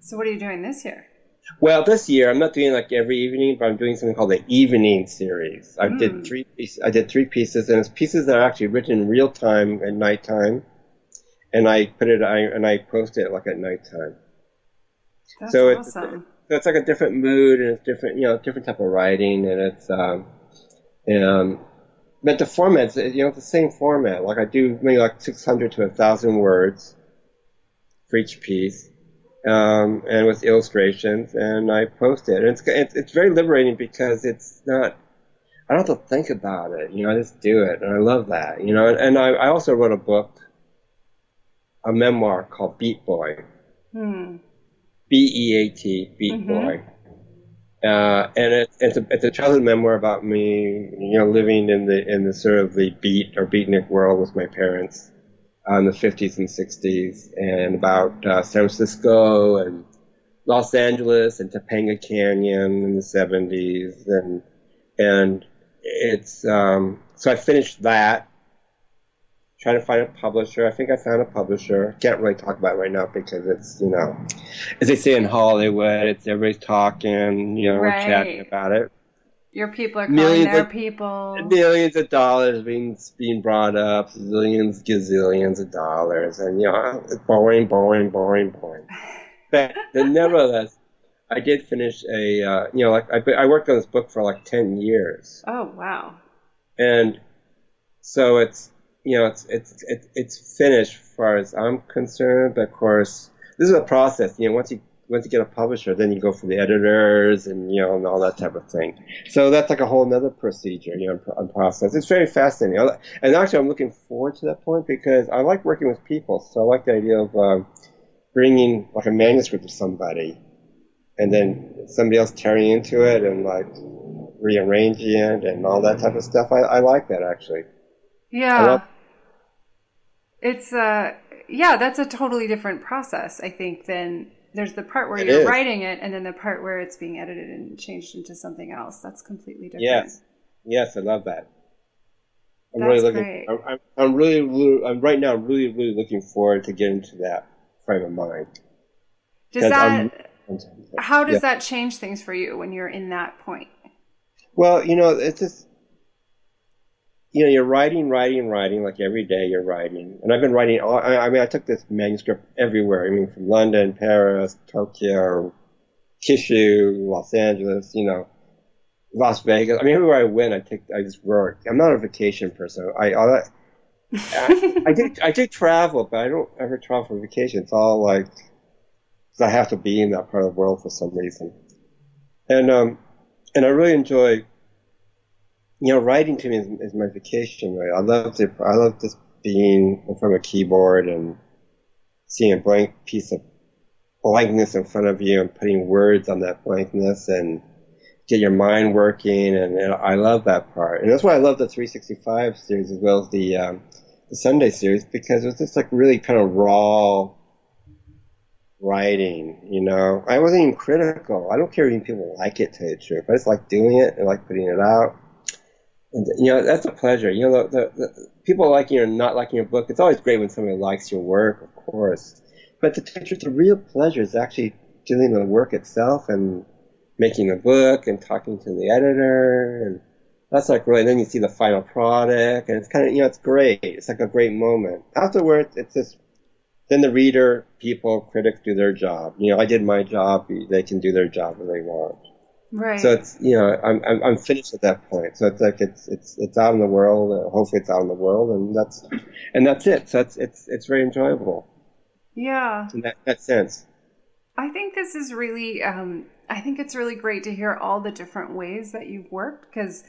So what are you doing this year? Well, this year I'm not doing like every evening, but I'm doing something called the evening series. I mm. did three. I did three pieces, and it's pieces that are actually written in real time at nighttime, and I put it. I and I post it like at nighttime. That's so awesome. It's, So it's like a different mood, and it's different, you know, different type of writing, and it's, um, and, um, but the format's, you know, it's the same format. Like I do maybe like six hundred to one thousand words for each piece, um, and with illustrations, and I post it. And it's, it's it's very liberating because it's not, I don't have to think about it, you know, I just do it, and I love that, you know. And, and I, I also wrote a book, a memoir called Beat Boy. Hmm. B E A T, Beat mm-hmm. Boy. Uh, and it, it's, a, it's a childhood memoir about me, you know, living in the in the sort of the beat or beatnik world with my parents uh, in the fifties and sixties, and about uh, San Francisco and Los Angeles and Topanga Canyon in the seventies, and and it's um, so I finished that. Trying to find a publisher. I think I found a publisher. Can't really talk about it right now because it's, you know, as they say in Hollywood, it's everybody's talking, you know, right. We're chatting about it. Your people are calling millions their of, people. Millions of dollars being being brought up, zillions, gazillions of dollars, and you know, it's boring, boring, boring, boring. But then nevertheless, I did finish a, uh, you know, like I I worked on this book for like ten years. Oh wow! And so it's. You know, it's it's it's finished as far as I'm concerned. But of course, this is a process. You know, once you once you get a publisher, then you go for the editors and you know and all that type of thing. So that's like a whole other procedure, you know, and process. It's very fascinating. And actually, I'm looking forward to that point because I like working with people. So I like the idea of um, bringing like a manuscript to somebody, and then somebody else tearing into it and like rearranging it and all that type of stuff. I, I like that actually. Yeah. It's uh yeah, that's a totally different process, I think, than there's the part where it you're is. writing it and then the part where it's being edited and changed into something else. That's completely different. Yes. Yes, I love that. I'm that's really looking great. I'm I'm really, really I'm right now really, really looking forward to getting to that frame of mind. Does that I'm, how does yeah. that change things for you when you're in that point? Well, you know, it's just You know, you're writing, writing, writing, like every day you're writing. And I've been writing, all, I, I mean, I took this manuscript everywhere. I mean, from London, Paris, Tokyo, Kyushu, Los Angeles, you know, Las Vegas. I mean, everywhere I went, I take, I just work. I'm not a vacation person. I I, I, I, did, I did travel, but I don't ever travel for vacation. It's all like, because I have to be in that part of the world for some reason. And um, and I really enjoy... You know, writing to me is, is my vacation. Right? I love the, I love just being in front of a keyboard and seeing a blank piece of blankness in front of you and putting words on that blankness and get your mind working. And, and I love that part. And that's why I love the three sixty-five series as well as the um, the Sunday series because it was just like really kind of raw writing. You know, I wasn't even critical. I don't care if people like it, to tell you the truth. I just like doing it and like putting it out. And, you know, that's a pleasure. You know, the, the people liking or not liking your book, it's always great when somebody likes your work, of course. But the, the real pleasure is actually doing the work itself and making the book and talking to the editor. And that's like really, and then you see the final product. And it's kind of, you know, it's great. It's like a great moment. Afterwards, it's just, then the reader, people, critics do their job. You know, I did my job. They can do their job if they want. Right. So it's you know I'm I'm I'm finished at that point. So it's like it's it's it's out in the world. Uh, hopefully it's out in the world, and that's and that's it. So it's it's it's very enjoyable. Yeah. In that, that sense. I think this is really um I think it's really great to hear all the different ways that you've worked because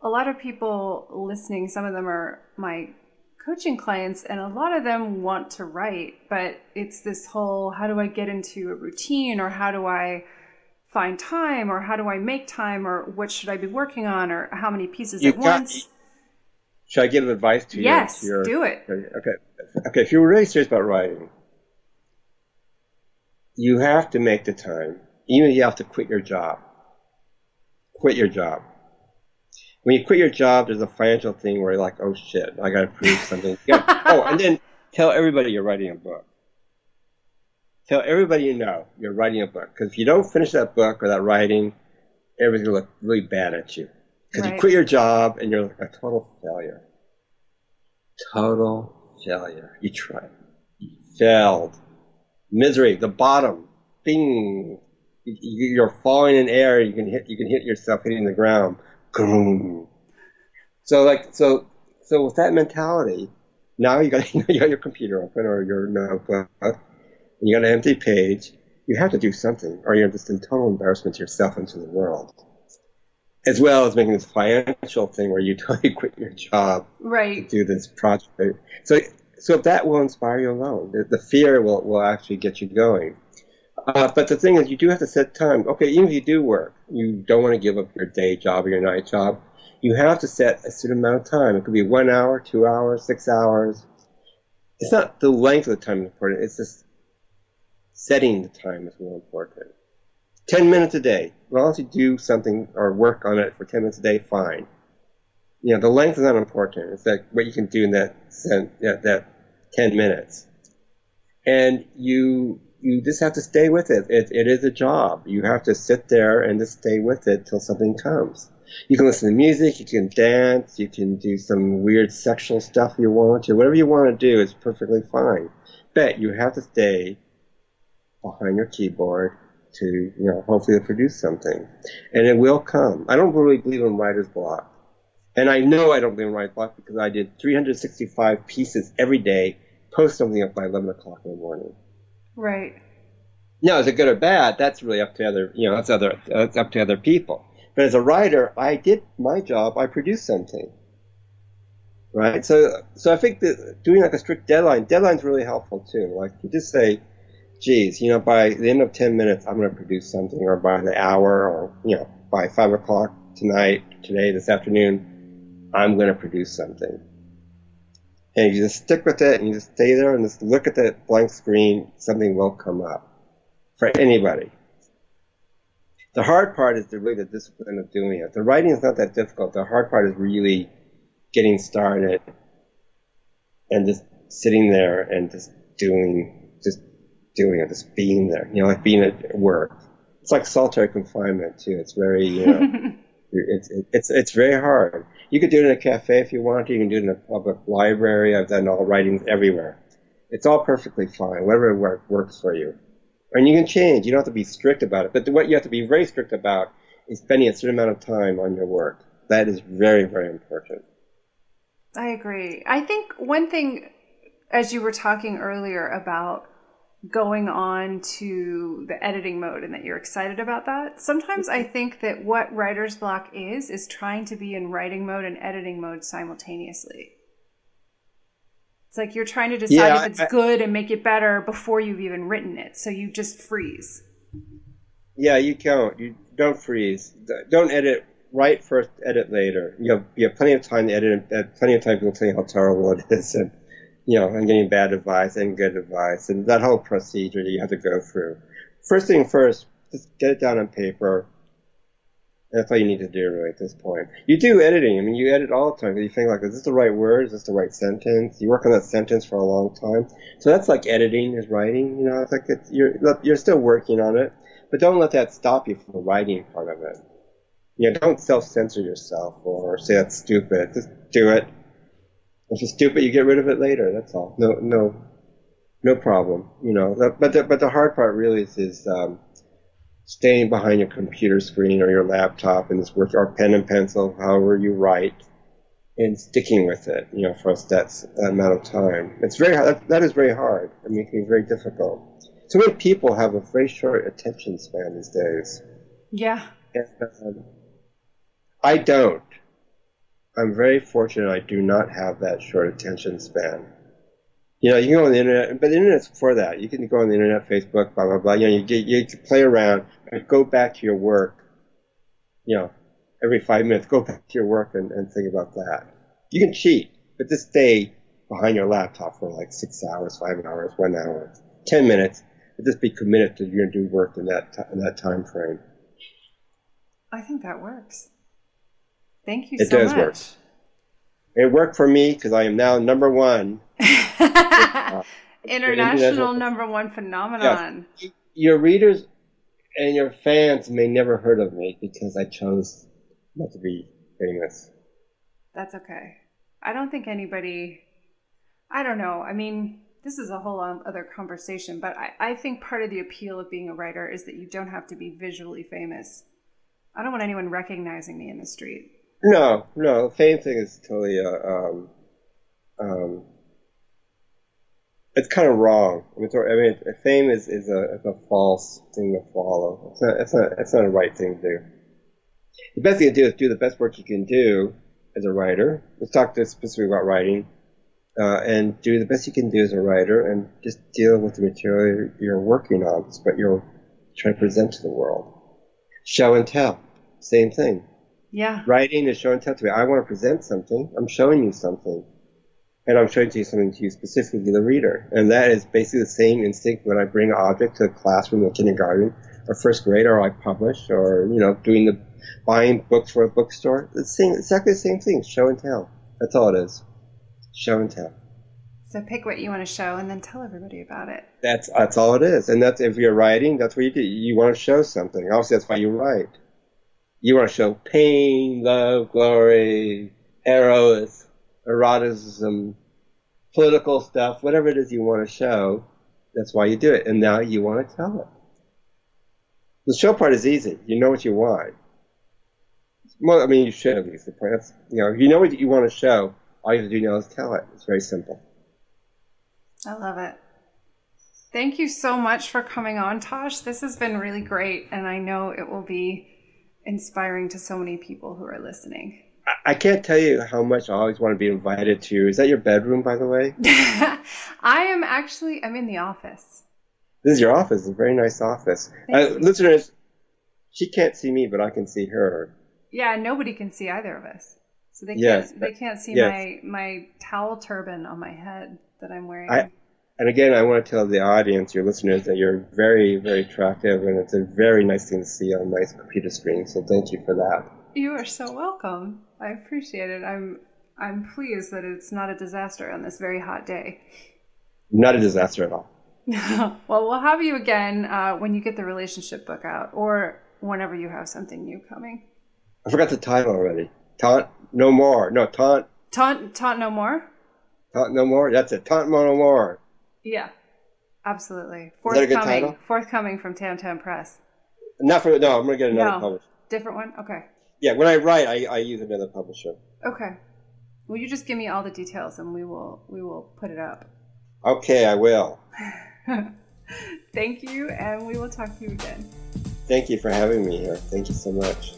a lot of people listening, some of them are my coaching clients, and a lot of them want to write, but it's this whole how do I get into a routine or how do I find time or how do I make time or what should I be working on or how many pieces you at got, once? Should I give advice to you? Yes, your, do it. Okay. Okay. If you're really serious about writing, you have to make the time. Even if you have to quit your job. Quit your job. When you quit your job, there's a financial thing where you're like, oh shit, I got to prove something. Yeah. Oh, and then tell everybody you're writing a book. Tell everybody you know you're writing a book. Because if you don't finish that book or that writing, everybody's going to look really bad at you. Because right. you quit your job and you're like a total failure. Total failure. You tried. You failed. Misery. The bottom. Bing. You're falling in air. You can hit You can hit yourself hitting the ground. Boom. So, like, so, so with that mentality, now you got, you got your computer open or your notebook. And you got an empty page, you have to do something, or you're just in total embarrassment to yourself and to the world. As well as making this financial thing where you totally quit your job right. to do this project. So so that will inspire you alone. The, the fear will, will actually get you going. Uh, but the thing is, you do have to set time. Okay, even if you do work, you don't want to give up your day job or your night job. You have to set a certain amount of time. It could be one hour, two hours, six hours. It's not the length of the time that's important. It's just setting the time is more important. Ten minutes a day. As long as you do something or work on it for ten minutes a day, fine. You know, the length is not important. It's like what you can do in that that, that ten minutes. And you... You just have to stay with it. it. It is a job. You have to sit there and just stay with it till something comes. You can listen to music. You can dance. You can do some weird sexual stuff you want to. Whatever you want to do is perfectly fine. But you have to stay behind your keyboard to, you know, hopefully produce something. And it will come. I don't really believe in writer's block. And I know I don't believe in writer's block because I did three hundred sixty-five pieces every day, post something up by eleven o'clock in the morning. Right. Now, is it good or bad? That's really up to other, you know, that's other, that's up to other people. But as a writer, I did my job. I produced something. Right. So, so I think that doing like a strict deadline, deadline's really helpful too. Like you just say, "Geez, you know, by the end of ten minutes, I'm going to produce something," or by the hour, or you know, by five o'clock tonight, today, this afternoon, I'm going to produce something. And you just stick with it, and you just stay there, and just look at that blank screen. Something will come up for anybody. The hard part is the, really the discipline of doing it. The writing is not that difficult. The hard part is really getting started and just sitting there and just doing, just doing it, just being there. You know, like being at work. It's like solitary confinement too. It's very, you know. It's it's it's very hard. You could do it in a cafe if you want to. You can do it in a public library. I've done all writings everywhere. It's all perfectly fine. Whatever work, works for you, and you can change. You don't have to be strict about it. But what you have to be very strict about is spending a certain amount of time on your work. That is very, very important. I agree. I think one thing, as you were talking earlier about going on to the editing mode and that you're excited about that. Sometimes I think that what writer's block is, is trying to be in writing mode and editing mode simultaneously. It's like you're trying to decide yeah, if it's I, good and make it better before you've even written it. So you just freeze. Yeah, you can't. You don't freeze. Don't edit. Write first, edit later. You have, you have plenty of time to edit and plenty of time people tell you how terrible it is and you know, and getting bad advice and good advice, and that whole procedure that you have to go through. First thing first, just get it down on paper. That's all you need to do really at this point. You do editing. I mean, you edit all the time. You think, like, is this the right word? Is this the right sentence? You work on that sentence for a long time. So that's like editing is writing. You know, it's like it's, you're you're still working on it, but don't let that stop you from the writing part of it. You know, don't self-censor yourself or say that's stupid. Just do it. If it's stupid, you get rid of it later. That's all. No, no, no problem. You know, but the, but the hard part really is, is um, staying behind your computer screen or your laptop and just work, or pen and pencil, however you write, and sticking with it. You know, for us, that's that amount of time. It's very that, that is very hard. I mean, it can be very difficult. So many people have a very short attention span these days. Yeah. And, um, I don't. I'm very fortunate I do not have that short attention span. You know, you can go on the internet, but the internet's for that. You can go on the internet, Facebook, blah, blah, blah. You know, you, get, you can play around and go back to your work, you know, every five minutes. Go back to your work and, and think about that. You can cheat, but just stay behind your laptop for like six hours, five hours, one hour, ten minutes. But just be committed to you're going to do work in that, t- in that time frame. I think that works. Thank you so much. It does work. It worked for me because I am now number one. international, international number one phenomenon. Yes. Your readers and your fans may never heard of me because I chose not to be famous. That's okay. I don't think anybody, I don't know. I mean, this is a whole other conversation, but I, I think part of the appeal of being a writer is that you don't have to be visually famous. I don't want anyone recognizing me in the street. No, no, fame thing is totally, uh, um, um, it's kind of wrong. I mean, fame is, is a, is a false thing to follow. It's not, it's not, it's not a right thing to do. The best thing to do is do the best work you can do as a writer. Let's talk specifically about writing, uh, and do the best you can do as a writer and just deal with the material you're working on. But you're try to present to the world. Show and tell, same thing. Yeah. Writing is show and tell to me. I want to present something. I'm showing you something. And I'm showing to you something to you, specifically the reader. And that is basically the same instinct when I bring an object to a classroom or kindergarten or first grade, or I publish, or, you know, doing the buying books for a bookstore. It's the same, exactly the same thing, show and tell. That's all it is, show and tell. So pick what you want to show and then tell everybody about it. That's that's all it is. And that's if you're writing, that's what you do. You want to show something. Obviously, that's why you write. You want to show pain, love, glory, eros, eroticism, political stuff, whatever it is you want to show, that's why you do it. And now you want to tell it. The show part is easy. You know what you want. Well, I mean, you should at least. The point. That's, you know, you know what you want to show. All you have to do now is tell it. It's very simple. I love it. Thank you so much for coming on, Tosh. This has been really great, and I know it will be inspiring to so many people who are listening. I can't tell you how much I always want to be invited to. Is that your bedroom, by the way? I am actually, I'm in the office. This is your office. It's a very nice office. Uh, listeners, she can't see me, but I can see her. Yeah, nobody can see either of us. So they can't, yes, they can't see yes. my, my towel turban on my head that I'm wearing. I, and again, I want to tell the audience, your listeners, that you're very, very attractive, and it's a very nice thing to see on my computer screen. So thank you for that. You are so welcome. I appreciate it. I'm I'm pleased that it's not a disaster on this very hot day. Not a disaster at all. Well, we'll have you again uh, when you get the relationship book out, or whenever you have something new coming. I forgot the title already. Taunt No More. No, Taunt. Taunt, taunt No More? Taunt No More. That's it. Taunt No More. Yeah, absolutely. Forthcoming. Is that a good title? Forthcoming from TamTam Press. Not for, no, I'm going to get another no. publisher. Different one? Okay. Yeah, when I write, I, I use another publisher. Okay. Well, you just give me all the details, and we will we will put it up. Okay, I will. Thank you, and we will talk to you again. Thank you for having me here. Thank you so much.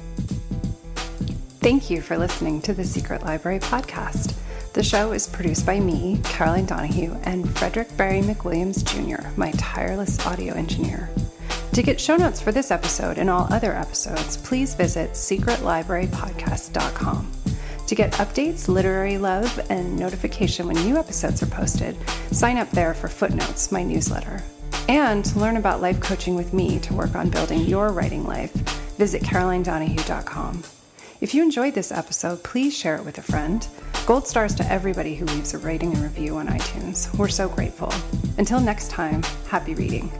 Thank you for listening to The Secret Library Podcast. The show is produced by me, Caroline Donohue, and Frederick Barry McWilliams Junior, my tireless audio engineer. To get show notes for this episode and all other episodes, please visit secret library podcast dot com. To get updates, literary love, and notification when new episodes are posted, sign up there for Footnotes, my newsletter. And to learn about life coaching with me to work on building your writing life, visit caroline donohue dot com. If you enjoyed this episode, please share it with a friend. Gold stars to everybody who leaves a rating and review on iTunes. We're so grateful. Until next time, happy reading.